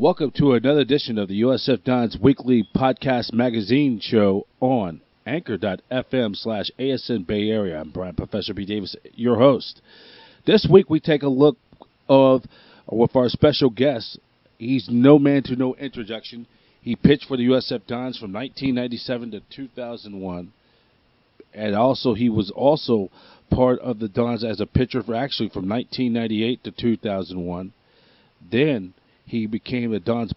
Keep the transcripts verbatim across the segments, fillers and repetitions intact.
Welcome to another edition of the GOUSFDONS Weekly Podcast Magazine show on anchor.fm slash ASN Bay Area. I'm Brian Professor B. Davis, your host. This week we take a look of with our special guest. He's no man to no introduction. He pitched for the GOUSFDONS from nineteen ninety-seven to two thousand one. And also he was also part of the Dons as a pitcher for actually from nineteen ninety-eight to two thousand one. Then he became the Dons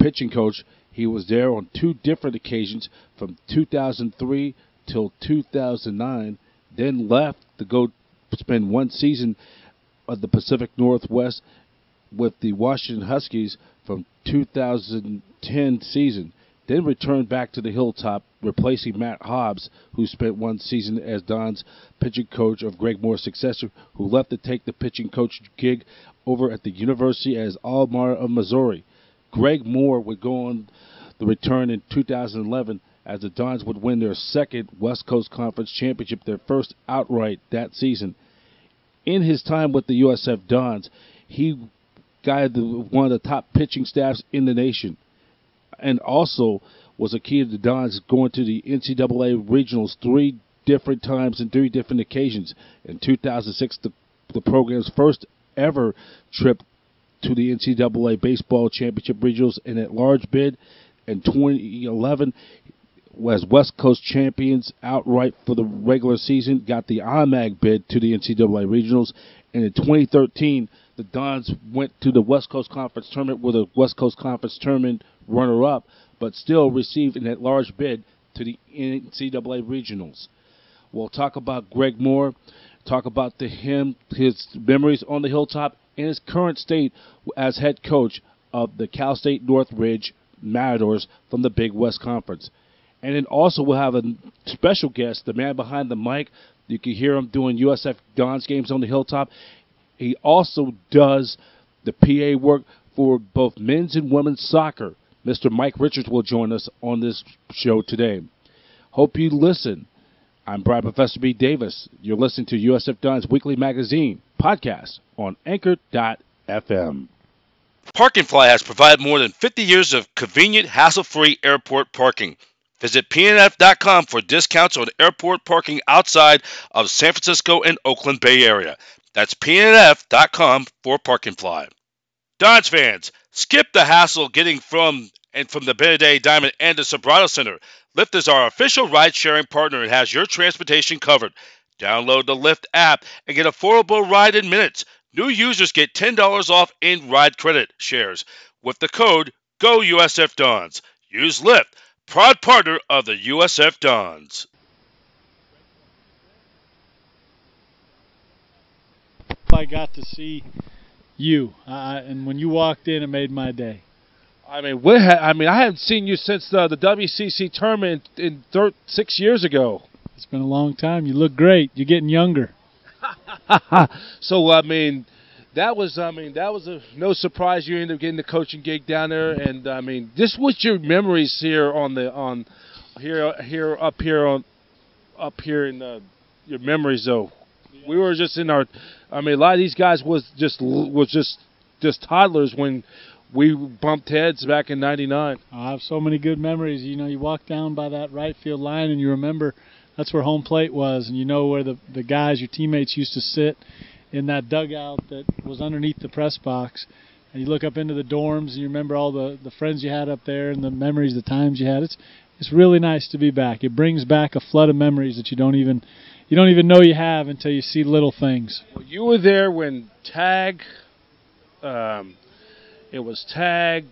pitching coach. He was there on two different occasions from two thousand three till two thousand nine, then left to go spend one season of the Pacific Northwest with the Washington Huskies from two thousand ten season, then returned back to the Hilltop, replacing Matt Hobbs, who spent one season as Dons pitching coach of Greg Moore's successor, who left to take the pitching coach gig over at the University as Almar of Missouri. Greg Moore would go on the return in two thousand eleven as the Dons would win their second West Coast Conference championship, their first outright that season. In his time with the GOUSFDONS, he guided the, one of the top pitching staffs in the nation and also was a key to the Dons going to the N C double A regionals three different times and three different occasions. In two thousand six, the, the program's first ever trip to the N C double A baseball championship regionals and at large bid. In twenty eleven, was West Coast champions outright for the regular season, got the I MAG bid to the N C double A regionals. And in twenty thirteen, the Dons went to the West Coast Conference tournament with a West Coast Conference tournament runner-up, but still received an at-large bid to the N C double A regionals. We'll talk about Greg Moore, talk about the him, his memories on the Hilltop, and his current state as head coach of the Cal State Northridge Matadors from the Big West Conference. And then also we'll have a special guest, the man behind the mic. You can hear him doing GOUSFDONS games on the Hilltop. He also does the P A work for both men's and women's soccer. Mister Mike Richards will join us on this show today. Hope you listen. I'm Brian Professor B. Davis. You're listening to GOUSFDONS Weekly Magazine podcast on anchor dot f m. Parking Fly has provided more than fifty years of convenient, hassle-free airport parking. Visit P N F dot com for discounts on airport parking outside of San Francisco and Oakland Bay Area. That's P N F dot com for Parking Fly. Dons fans, skip the hassle getting from and from the Benaday Diamond and the Sobrano Center. Lyft is our official ride-sharing partner and has your transportation covered. Download the Lyft app and get affordable ride in minutes. New users get ten dollars off in ride credit shares with the code GOUSFDONS. Use Lyft, proud partner of the GOUSFDONS. I got to see you, uh, and when you walked in, it made my day. I mean, what ha I mean, I haven't seen you since uh, the W C C tournament in, in thir six years ago. It's been a long time. You look great. You're getting younger. So I mean, that was I mean that was a, no surprise. You ended up getting the coaching gig down there, and I mean, just what's your memories here on the on here here up here on up here in the, your memories though. Yeah. We were just in our. I mean, a lot of these guys was just was just just toddlers when we bumped heads back in ninety-nine. I have so many good memories. You know, you walk down by that right field line and you remember that's where home plate was, and you know where the, the guys, your teammates, used to sit in that dugout that was underneath the press box. And you look up into the dorms and you remember all the, the friends you had up there and the memories, the times you had. It's it's really nice to be back. It brings back a flood of memories that you don't even you don't even know you have until you see little things. Well, you were there when Tag um, – it was Tag,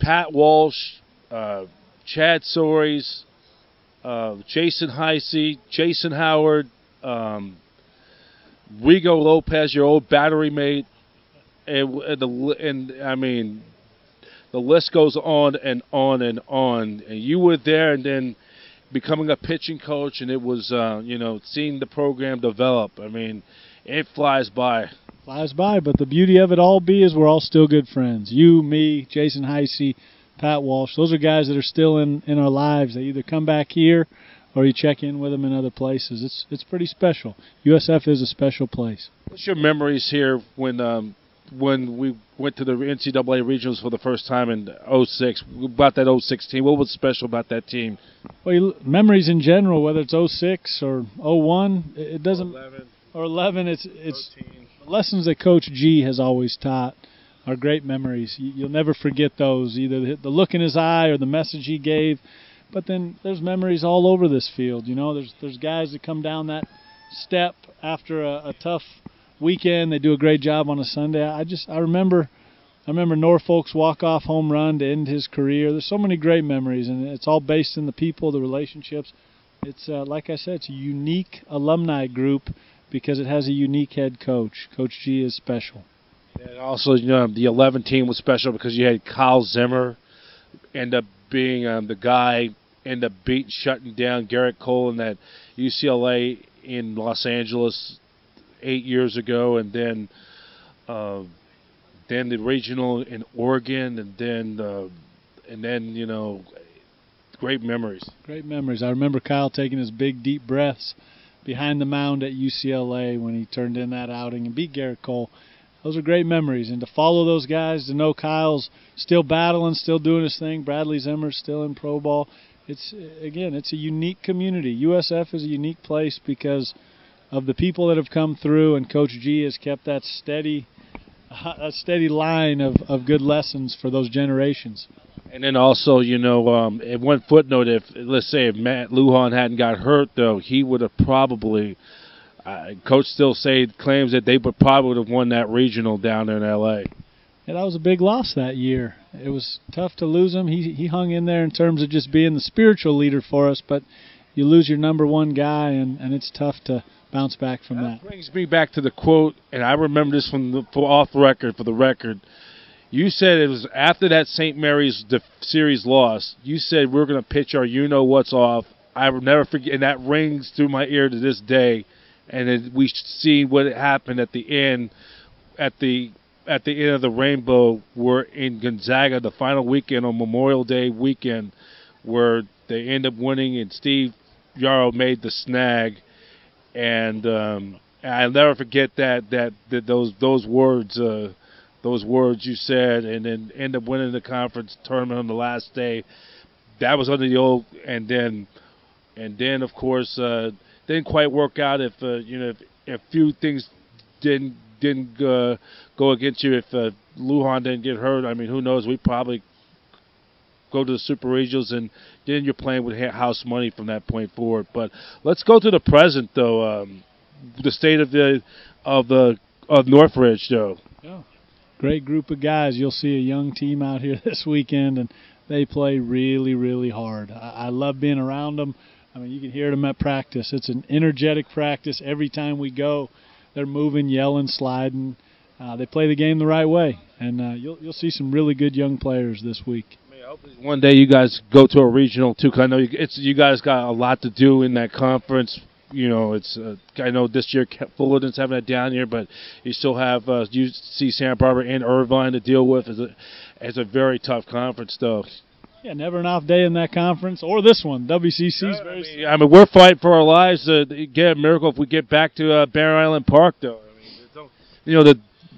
Pat Walsh, uh, Chad Soares, uh, Jason Heisey, Jason Howard, um, Rigo Lopez, your old battery mate, and, and, the, and I mean, the list goes on and on and on. And you were there, and then becoming a pitching coach, and it was uh, you know, seeing the program develop. I mean, it flies by. Flies by, but the beauty of it all, B, is we're all still good friends. You, me, Jason Heisey, Pat Walsh. Those are guys that are still in, in our lives. They either come back here or you check in with them in other places. It's it's pretty special. U S F is a special place. What's your memories here when um, when we went to the N C double A regionals for the first time in oh six, about that oh six team. What was special about that team? Well, you, memories in general, whether it's oh six or oh one, it, it doesn't. eleven. Or eleven, it's it's thirteen. Lessons that Coach G has always taught are great memories. You'll never forget those, either the look in his eye or the message he gave. But then there's memories all over this field. You know, there's there's guys that come down that step after a, a tough weekend. They do a great job on a Sunday. I just I remember I remember Norfolk's walk-off home run to end his career. There's so many great memories, and it's all based in the people, the relationships. It's uh, like I said, it's a unique alumni group because it has a unique head coach. Coach G is special. And also, you know, the eleven team was special because you had Kyle Zimmer end up being um, the guy, end up beating, shutting down Garrett Cole in that U C L A in Los Angeles eight years ago, and then uh, then the regional in Oregon, and then uh, and then you know, great memories. Great memories. I remember Kyle taking his big deep breaths behind the mound at U C L A when he turned in that outing and beat Garrett Cole. Those are great memories, and to follow those guys, to know Kyle's still battling, still doing his thing, Bradley Zimmer's still in pro ball. It's, again, it's a unique community. U S F is a unique place because of the people that have come through, and Coach G has kept that steady a steady line of, of good lessons for those generations. And then also, you know, um, one footnote, if let's say if Matt Lujan hadn't got hurt, though, he would have probably Uh, Coach still say, claims that they would probably would have won that regional down there in L A. Yeah, that was a big loss that year. It was tough to lose him. He he hung in there in terms of just being the spiritual leader for us, but you lose your number one guy, and, and it's tough to bounce back from that. That brings me back to the quote, and I remember this from the, for off record, for the record. You said it was after that Saint Mary's series loss, you said we're going to pitch our you-know-what's off. I will never forget, and that rings through my ear to this day. And then we see what happened at the end, at the at the end of the rainbow. We're in Gonzaga, the final weekend on Memorial Day weekend, where they end up winning, and Steve Yarrow made the snag. And um, I'll never forget that that, that those those words uh, those words you said, and then end up winning the conference tournament on the last day. That was under the old, and then and then of course. Uh, Didn't quite work out if uh, you know if, if few things didn't didn't uh, go against you. If uh, Lujan didn't get hurt, I mean, who knows? We probably go to the Super Regionals, and then you're playing with house money from that point forward. But let's go to the present, though. Um, the state of the of the of Northridge, though. Yeah, great group of guys. You'll see a young team out here this weekend, and they play really, really hard. I, I love being around them. I mean, you can hear them at practice. It's an energetic practice. Every time we go, they're moving, yelling, sliding. Uh, they play the game the right way, and uh, you'll you'll see some really good young players this week. I mean, I hope one day you guys go to a regional too, because I know you, it's you guys got a lot to do in that conference. You know, it's uh, I know this year Fullerton's having it down here, but you still have uh, you see Santa Barbara and Irvine to deal with. As a as a very tough conference, though. Yeah, never an off day in that conference or this one. W C C's yeah, very. I mean, I mean, we're fighting for our lives to get a miracle if we get back to uh, Bear Island Park, though. I mean, don't, you know, the,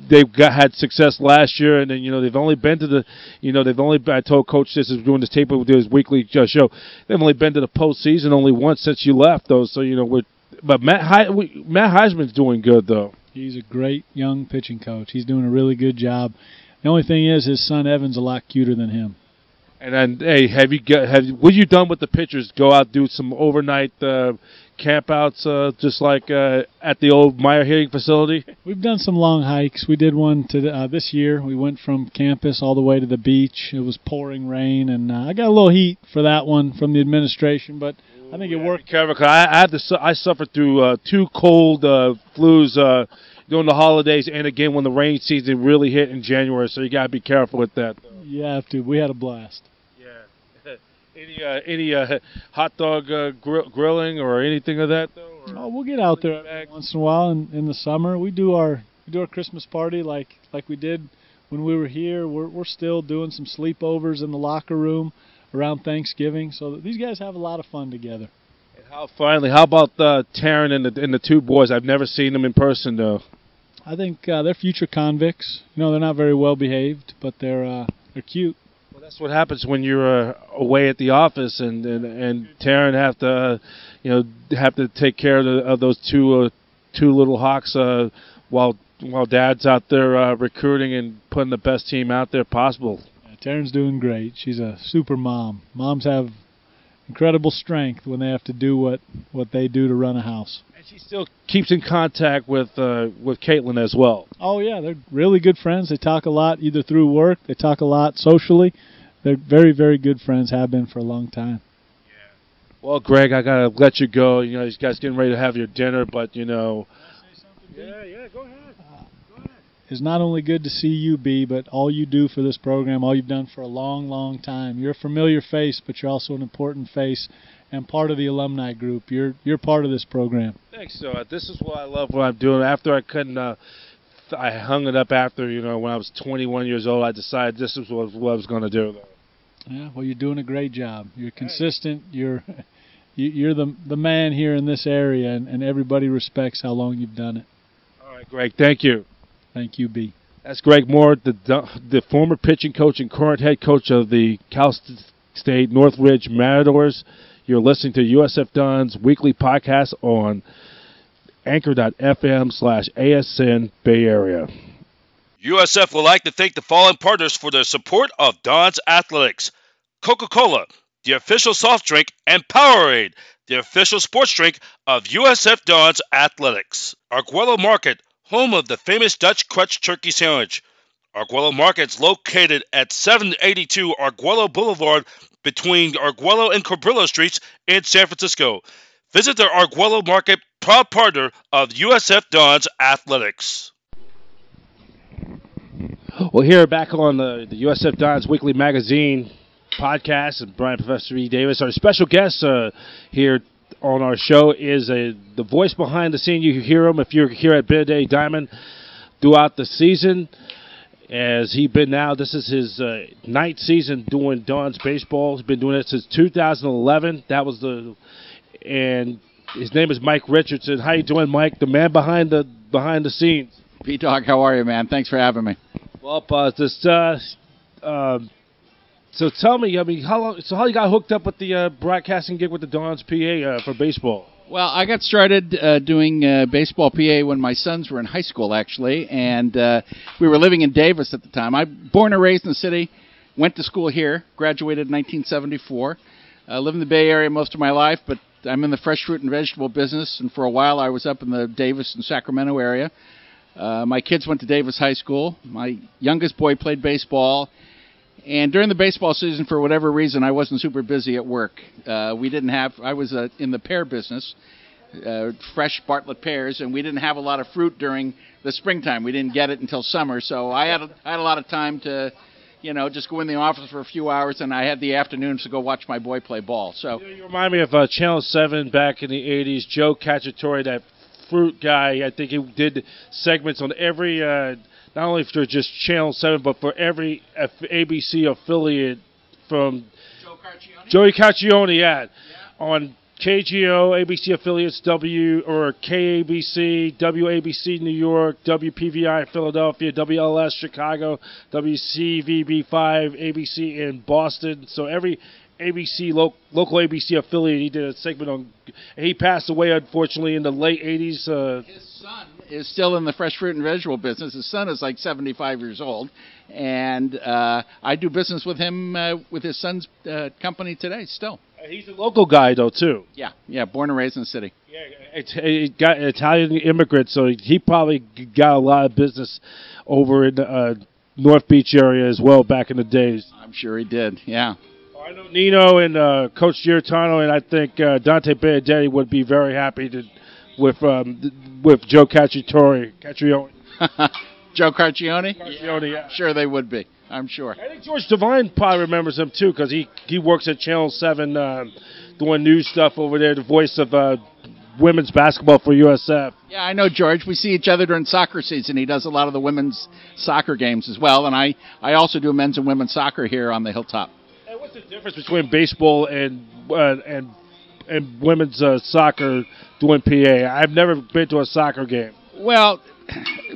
they've got, had success last year, and then you know they've only been to the, you know, they've only. I told Coach this is doing this tape with his weekly show. They've only been to the postseason only once since you left, though. So you know, we're, but Matt He, Matt Heisman's doing good, though. He's a great young pitching coach. He's doing a really good job. The only thing is, his son Evan's a lot cuter than him. And then, hey, have you got, have what you done with the pitchers? Go out, do some overnight uh, campouts, uh, just like uh, at the old Meyer hitting facility. We've done some long hikes. We did one to uh, this year. We went from campus all the way to the beach. It was pouring rain, and uh, I got a little heat for that one from the administration, but I think it yeah, worked. Careful, cause I, I had to. Su I suffered through uh, two cold uh, flus uh, during the holidays, and again when the rain season really hit in January. So you got to be careful with that. You have to. We had a blast. Any uh, any uh, hot dog uh, grill grilling or anything of that, though? Or oh, we'll get out there back once in a while in, in the summer. We do our we do our Christmas party like like we did when we were here. We're we're still doing some sleepovers in the locker room around Thanksgiving. So these guys have a lot of fun together. And how finally? How about uh, Taryn and the and the two boys? I've never seen them in person though. I think uh, they're future convicts. You know, they're not very well behaved, but they're uh, they're cute. Well, that's what happens when you're uh, away at the office, and and, and Taryn have to, uh, you know, have to take care of, the, of those two uh, two little hawks uh, while while Dad's out there uh, recruiting and putting the best team out there possible. Yeah, Taryn's doing great. She's a super mom. Moms have incredible strength when they have to do what, what they do to run a house. And she still keeps in contact with uh, with Caitlin as well. Oh, yeah. They're really good friends. They talk a lot either through work. They talk a lot socially. They're very, very good friends, have been for a long time. Yeah. Well, Greg, I got to let you go. You know, you guys getting ready to have your dinner, but, you know. Can I say something? Yeah, yeah, go ahead. Uh, go ahead. It's not only good to see you, B, but all you do for this program, all you've done for a long, long time. You're a familiar face, but you're also an important face and part of the alumni group. You're you're part of this program. Thanks. So uh, this is what I love, what I'm doing. After I couldn't, uh, I hung it up after, you know, when I was twenty-one years old, I decided this is what, what I was going to do. Yeah, well, you're doing a great job. You're consistent. Hey. You're you're the, the man here in this area, and, and everybody respects how long you've done it. All right, Greg, thank you. Thank you, B. That's Greg Moore, the the former pitching coach and current head coach of the Cal State Northridge Matadors. You're listening to U S F Dons weekly podcast on anchor dot f m slash A S N Bay Area. U S F would like to thank the following partners for their support of Dons Athletics: Coca-Cola, the official soft drink, and Powerade, the official sports drink of U S F Dons Athletics. Arguello Market, home of the famous Dutch Crutch Turkey Sandwich. Arguello Market is located at seven eighty-two Arguello Boulevard between Arguello and Cabrillo Streets in San Francisco. Visit the Arguello Market, proud partner of U S F Dons Athletics. Well, here back on the, the U S F Dons Weekly Magazine podcast, and Brian Professor E. Davis, our special guest uh, here on our show is a the voice behind the scene. You hear him if you're here at Benaday Diamond throughout the season. As he's been now, this is his uh, ninth season doing Dons baseball. He's been doing it since two thousand eleven. That was the, and his name is Mike Richardson. How you doing, Mike? The man behind the behind the scenes. P-Dog, how are you, man? Thanks for having me. Well, uh, just uh, uh, so tell me, I mean, how long? So how you got hooked up with the uh, broadcasting gig with the Dons P A uh, for baseball? Well, I got started uh, doing uh, baseball P A when my sons were in high school, actually, and uh, we were living in Davis at the time. I born and raised in the city, went to school here, graduated in nineteen seventy-four. I uh, lived in the Bay Area most of my life, but I'm in the fresh fruit and vegetable business, and for a while I was up in the Davis and Sacramento area. Uh, my kids went to Davis High School. My youngest boy played baseball. And during the baseball season, for whatever reason, I wasn't super busy at work. Uh, we didn't have, I was uh, in the pear business, uh, fresh Bartlett pears, and we didn't have a lot of fruit during the springtime. We didn't get it until summer, so I had a, I had a lot of time to, you know, just go in the office for a few hours, and I had the afternoons to go watch my boy play ball. So you remind me of uh, Channel seven back in the eighties, Joe Carcione, that fruit guy. I think he did segments on every... Uh, not only for just Channel seven, but for every A B C affiliate from Joe Carcione. Joey Carcione, yeah, yeah. On K G O, A B C affiliates, W or K A B C, W A B C New York, W P V I Philadelphia, W L S Chicago, W C V B five, A B C in Boston. So every A B C lo local A B C affiliate, he did a segment on. He passed away, unfortunately, in the late eighties. Uh, His son is still in the fresh fruit and vegetable business. His son is like seventy-five years old, and uh, I do business with him uh, with his son's uh, company today still. He's a local guy, though, too. Yeah, yeah, born and raised in the city. Yeah, it's, it got Italian immigrant, so he probably got a lot of business over in the uh, North Beach area as well back in the days. I'm sure he did, yeah. I know Nino and uh, Coach Giratano, and I think uh, Dante Benadetti would be very happy to, with um, with Joe Carcione. Carcione. Joe Carcione? Carcione, yeah. Yeah. I'm sure they would be. I'm sure. I think George Devine probably remembers him, too, because he, he works at Channel seven uh, doing news stuff over there, the voice of uh, women's basketball for U S F. Yeah, I know George. We see each other during soccer season. He does a lot of the women's soccer games as well, and I, I also do men's and women's soccer here on the Hilltop. What's the difference between baseball and uh, and and women's uh, soccer doing P A? I've never been to a soccer game. Well,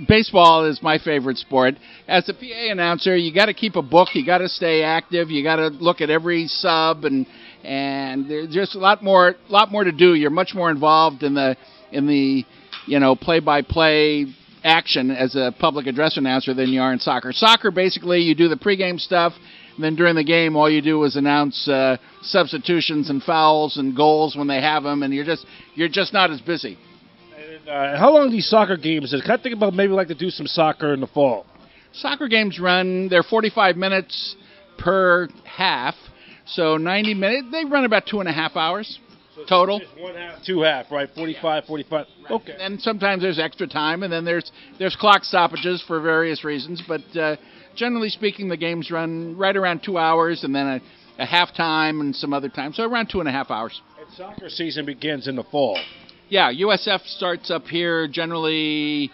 baseball is my favorite sport. As a P A announcer, you got to keep a book. You got to stay active. You got to look at every sub, and and there's just a lot more, lot more to do. You're much more involved in the in the you know play-by-play action as a public address announcer than you are in soccer. Soccer, basically, you do the pregame stuff. And then during the game, all you do is announce uh, substitutions and fouls and goals when they have them, and you're just you're just not as busy. And, uh, how long are these soccer games? I kind of think about maybe like to do some soccer in the fall. Soccer games run, they're forty-five minutes per half, so ninety minutes. They run about two and a half hours so total. Just one half, two half, right? forty-five, yeah. forty-five. Right. Okay. And sometimes there's extra time, and then there's there's clock stoppages for various reasons, but. Uh, Generally speaking, the games run right around two hours and then a, a halftime and some other time, so around two and a half hours. And soccer season begins in the fall. Yeah, U S F starts up here generally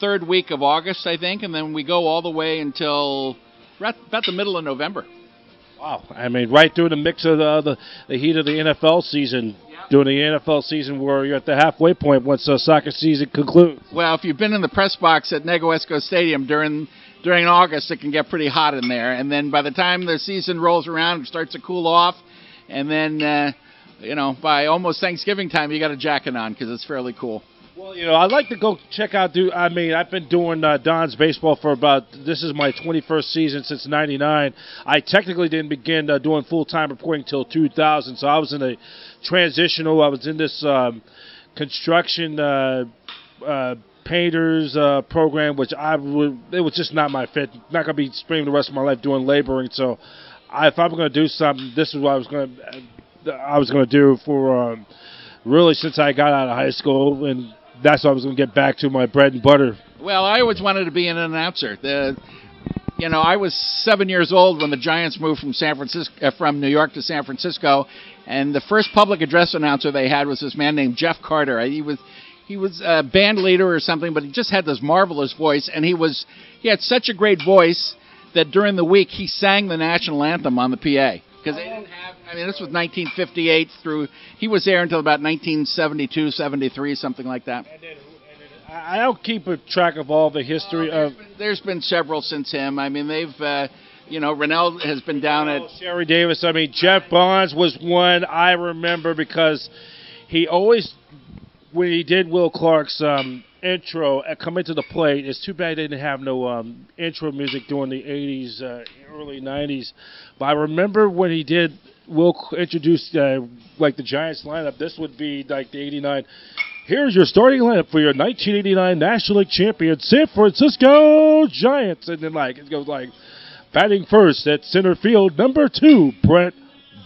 third week of August, I think, and then we go all the way until right about the middle of November. Wow, I mean, right through the mix of the the, the heat of the N F L season. During the N F L season where you're at the halfway point once the soccer season concludes. Well, if you've been in the press box at Negoesco Stadium during during August, it can get pretty hot in there. And then by the time the season rolls around, it starts to cool off. And then, uh, you know, by almost Thanksgiving time, you got a jacket on because it's fairly cool. Well, you know, I'd like to go check out, do, I mean, I've been doing uh, Don's baseball for about, this is my twenty-first season since ninety-nine. I technically didn't begin uh, doing full-time reporting until two thousand, so I was in a transitional, I was in this um, construction uh, uh, painters uh, program, which I would, it was just not my fit. Not going to be spending the rest of my life doing laboring, so I, if I'm going to do something, this is what I was going to, I was going to do for, um, really, since I got out of high school, and that's what I was going to get back to, my bread and butter. Well, I always wanted to be an announcer. The, you know, I was seven years old when the Giants moved from San Francisco, uh, from New York to San Francisco, and the first public address announcer they had was this man named Jeff Carter. He was he was a band leader or something, but he just had this marvelous voice, and he was he had such a great voice that during the week he sang the national anthem on the P A. Because they didn't have, I mean, this was nineteen fifty-eight through, he was there until about nineteen seventy-two, seventy-three, something like that. And then, and then, I don't keep a track of all the history oh, there's of... Been, there's been several since him. I mean, they've, uh, you know, Rennell has been down oh, at... Sherry Davis, I mean, Jeff Bonds was one I remember because he always, when he did Will Clark's... Um, intro coming to the plate. It's too bad they didn't have no um, intro music during the eighties, uh, early nineties. But I remember when he did, Will introduce uh, like the Giants lineup. This would be like the eighty-nine. Here's your starting lineup for your nineteen eighty-nine National League champion San Francisco Giants. And then like it goes like batting first at center field, number two Brent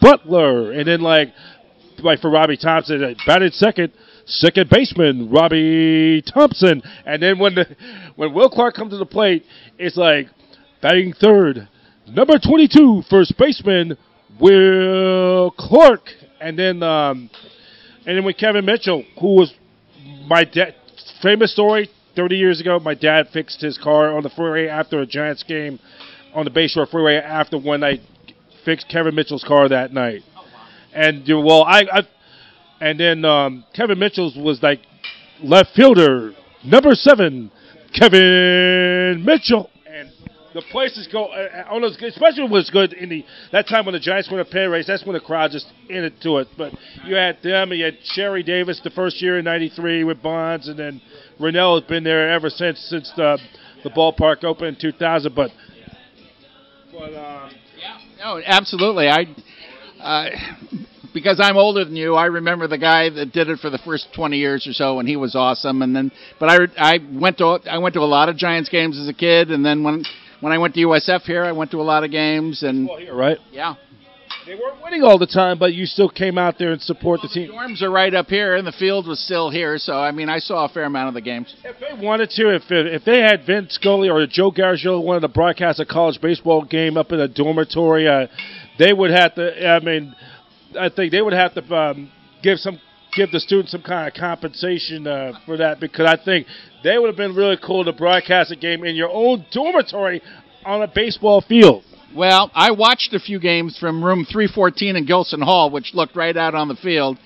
Butler. And then like like for Robbie Thompson, uh, batted second. Second baseman, Robbie Thompson. And then when the, when Will Clark comes to the plate, it's like batting third, number twenty-two, first baseman, Will Clark. And then um, and then with Kevin Mitchell, who was my dad, famous story, thirty years ago, my dad fixed his car on the freeway after a Giants game on the Bayshore Freeway after one night, fixed Kevin Mitchell's car that night. Oh, wow. And, well, I... I And then um, Kevin Mitchell's was like left fielder, number seven, Kevin Mitchell. And the places go, uh, those, especially was good in the that time when the Giants went to pay raise. That's when the crowd just into it. But you had them, you had Sherry Davis the first year in ninety-three with Bonds, and then Rennell has been there ever since since the the ballpark opened in two thousand. But but um, yeah, no, absolutely, I. Uh, Because I'm older than you, I remember the guy that did it for the first twenty years or so, and he was awesome. And then, but I, I went to I went to a lot of Giants games as a kid, and then when when I went to U S F here, I went to a lot of games. And well, here, right? Yeah, they weren't winning all the time, but you still came out there and support well, the team. The dorms are right up here, and the field was still here, so I mean, I saw a fair amount of the games. If they wanted to, if if they had Vince Scully or Joe Carcione wanted to broadcast a college baseball game up in a dormitory, uh, they would have to. I mean. I think they would have to um, give some give the students some kind of compensation uh, for that, because I think they would have been really cool to broadcast a game in your own dormitory on a baseball field. Well, I watched a few games from room three fourteen in Gilson Hall, which looked right out on the field,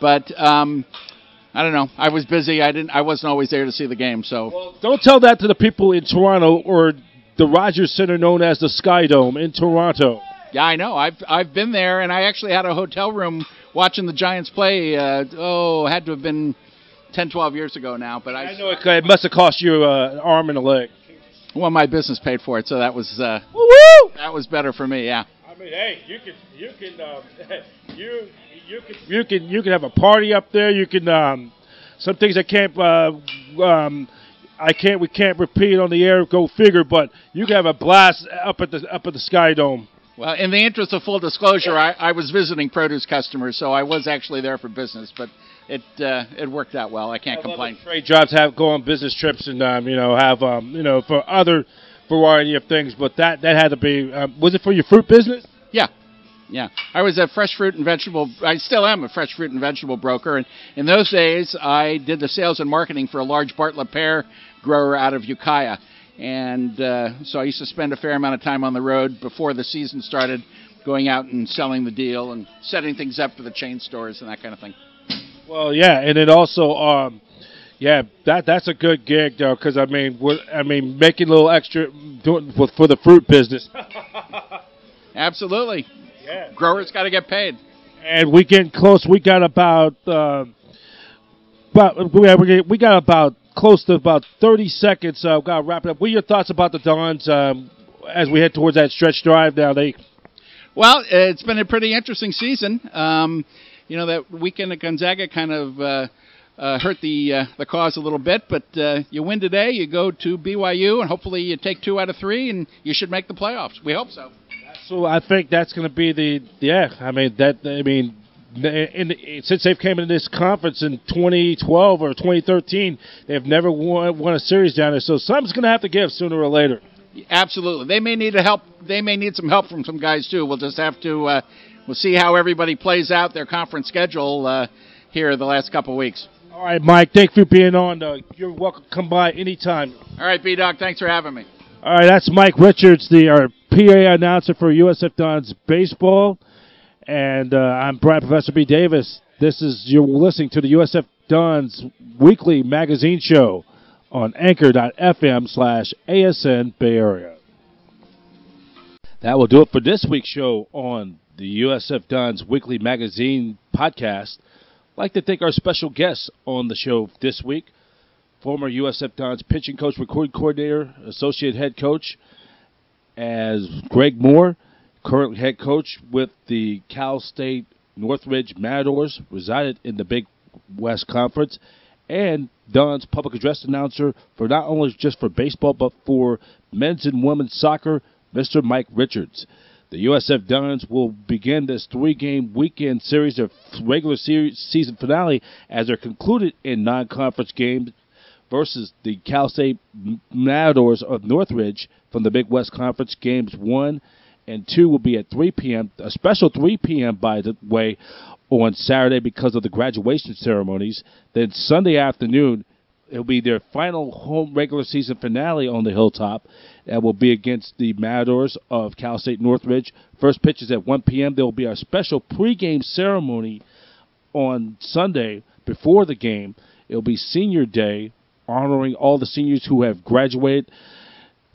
but um, I don't know. I was busy. I didn't. I wasn't always there to see the game. So well, don't tell that to the people in Toronto or the Rogers Center, known as the Sky Dome in Toronto. Yeah, I know. I've I've been there, and I actually had a hotel room watching the Giants play. Uh, oh, had to have been ten, twelve years ago now. But I, I know it, it must have cost you uh, an arm and a leg. Well, my business paid for it, so that was uh, Woo-woo! that was better for me. Yeah. I mean, hey, you can you can um, you you can you can you can have a party up there. You can um, some things I can't uh, um, I can't we can't repeat on the air. Go figure, but you can have a blast up at the up at the Sky Dome. Well, in the interest of full disclosure, I, I was visiting produce customers, so I was actually there for business, but it uh, it worked out well. I can't I complain. Trade jobs have go on business trips and um, you know have um, you know for other variety of things, but that that had to be. Um, was it for your fruit business? Yeah, yeah. I was a fresh fruit and vegetable. I still am a fresh fruit and vegetable broker, and in those days, I did the sales and marketing for a large Bartlett pear grower out of Ukiah. And uh, so I used to spend a fair amount of time on the road before the season started, going out and selling the deal and setting things up for the chain stores and that kind of thing. Well, yeah, and it also, um, yeah, that that's a good gig though, because I mean, we're, I mean, making a little extra doing for, for the fruit business. Absolutely, yeah. Growers got to get paid. And we getting close. We got about, uh, about we got about. Close to about thirty seconds. I've got to wrap it up. What are your thoughts about the Dons um, as we head towards that stretch drive now? They well, it's been a pretty interesting season. Um, you know, that weekend at Gonzaga kind of uh, uh, hurt the uh, the cause a little bit, but uh, you win today, you go to B Y U, and hopefully you take two out of three, and you should make the playoffs. We hope so. So I think that's going to be the yeah. I mean that. I mean. In, in, since they've came into this conference in twenty twelve or twenty thirteen, they've never won, won a series down there. So something's going to have to give sooner or later. Absolutely, they may need a help. They may need some help from some guys too. We'll just have to uh, we'll see how everybody plays out their conference schedule uh, here the last couple of weeks. All right, Mike. Thank you for being on. Uh, you're welcome to come by anytime. All right, B-Doc. Thanks for having me. All right, that's Mike Richards, the our P A announcer for U S F Dons baseball. And uh, I'm Brian Professor B. Davis. This is you're listening to the U S F Dons Weekly Magazine Show on anchor dot f m slash A S N Bay Area. That will do it for this week's show on the U S F Dons Weekly Magazine podcast. I'd like to thank our special guests on the show this week, former U S F Dons pitching coach, recruiting coordinator, associate head coach, as Greg Moore, current head coach with the Cal State Northridge Matadors, resided in the Big West Conference, and Don's public address announcer for not only just for baseball, but for men's and women's soccer, Mister Mike Richards. The U S F Dons will begin this three-game weekend series, their regular series season finale, as they're concluded in non-conference games versus the Cal State Matadors of Northridge from the Big West Conference. Games one and two will be at three p m, a special three p m, by the way, on Saturday because of the graduation ceremonies. Then Sunday afternoon, it will be their final home regular season finale on the Hilltop. That will be against the Matadors of Cal State Northridge. First pitch is at one p m There will be a special pregame ceremony on Sunday before the game. It will be Senior Day, honoring all the seniors who have graduated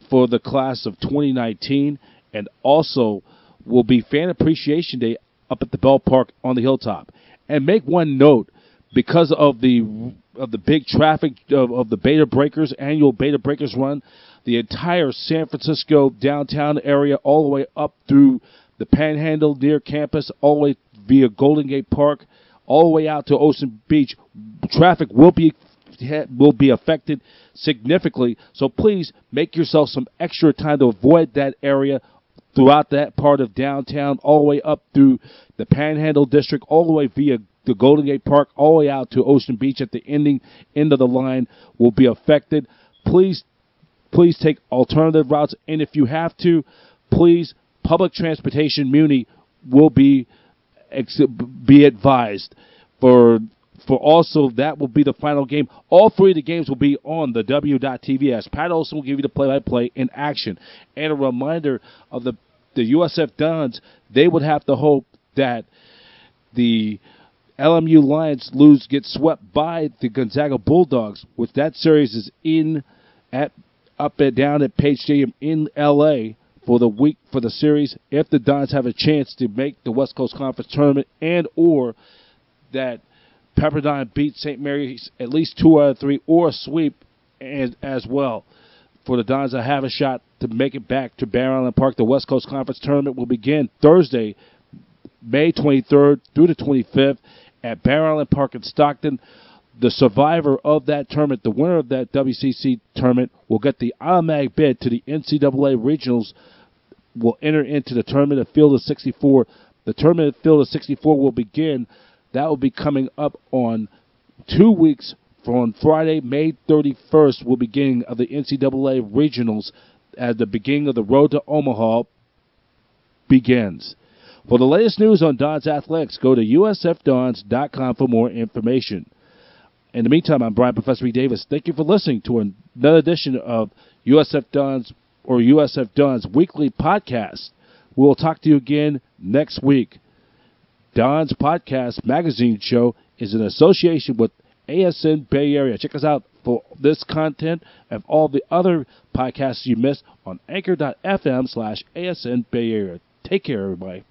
for the class of twenty nineteen. And also will be Fan Appreciation Day up at the Bell Park on the Hilltop. And make one note, because of the of the big traffic of, of the Bay to Breakers, annual Bay to Breakers run, the entire San Francisco downtown area, all the way up through the Panhandle near campus, all the way via Golden Gate Park, all the way out to Ocean Beach, traffic will be will be affected significantly. So please make yourself some extra time to avoid that area throughout that part of downtown, all the way up through the Panhandle District, all the way via the Golden Gate Park, all the way out to Ocean Beach at the ending end of the line will be affected. Please, please take alternative routes, and if you have to, please, public transportation muni will be be advised for. For also, that will be the final game. All three of the games will be on the W dot T V as Pat Olson will give you the play-by-play in action. And a reminder of the, the U S F Dons, they would have to hope that the L M U Lions lose, get swept by the Gonzaga Bulldogs, which that series is in at up and down at Page Stadium in L A for the week for the series. If the Dons have a chance to make the West Coast Conference tournament, and or that Pepperdine beats Saint Mary's at least two out of three, or a sweep, and as well. For the Dons to have a shot to make it back to Bear Island Park, the West Coast Conference Tournament will begin Thursday, May twenty-third through the twenty-fifth at Bear Island Park in Stockton. The survivor of that tournament, the winner of that W C C tournament, will get the automatic bid to the N C double A Regionals, will enter into the tournament of Field of sixty-four. The tournament of Field of sixty-four will begin. That will be coming up on two weeks from Friday, May thirty-first, will be beginning of the N C double A Regionals as the beginning of the Road to Omaha begins. For the latest news on Dons Athletics, go to U S F Dons dot com for more information. In the meantime, I'm Brian Professor E. Davis. Thank you for listening to another edition of U S F Dons or U S F Dons Weekly Podcast. We'll talk to you again next week. Dons Podcast Magazine Show is in association with A S N Bay Area. Check us out for this content and all the other podcasts you missed on anchor dot f m slash A S N Bay Area. Take care, everybody.